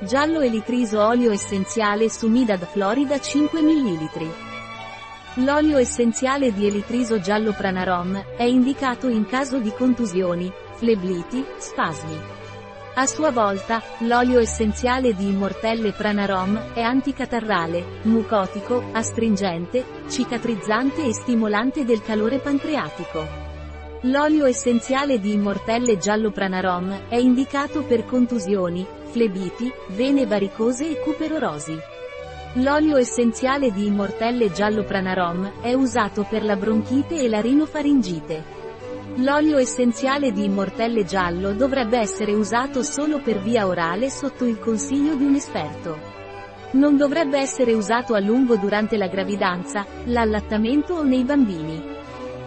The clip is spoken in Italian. Giallo Elicriso olio essenziale Sumidad Florida 5 ml. L'olio essenziale di elicriso giallo Pranarom è indicato in caso di contusioni, flebliti, spasmi. A sua volta, l'olio essenziale di immortelle Pranarom è anticatarrale, mucotico, astringente, cicatrizzante e stimolante del calore pancreatico. L'olio essenziale di immortelle giallo Pranarom è indicato per contusioni, flebiti, vene varicose e cuperorosi. L'olio essenziale di immortelle giallo Pranarom è usato per la bronchite e la rinofaringite. L'olio essenziale di immortelle giallo dovrebbe essere usato solo per via orale sotto il consiglio di un esperto. Non dovrebbe essere usato a lungo durante la gravidanza, l'allattamento o nei bambini.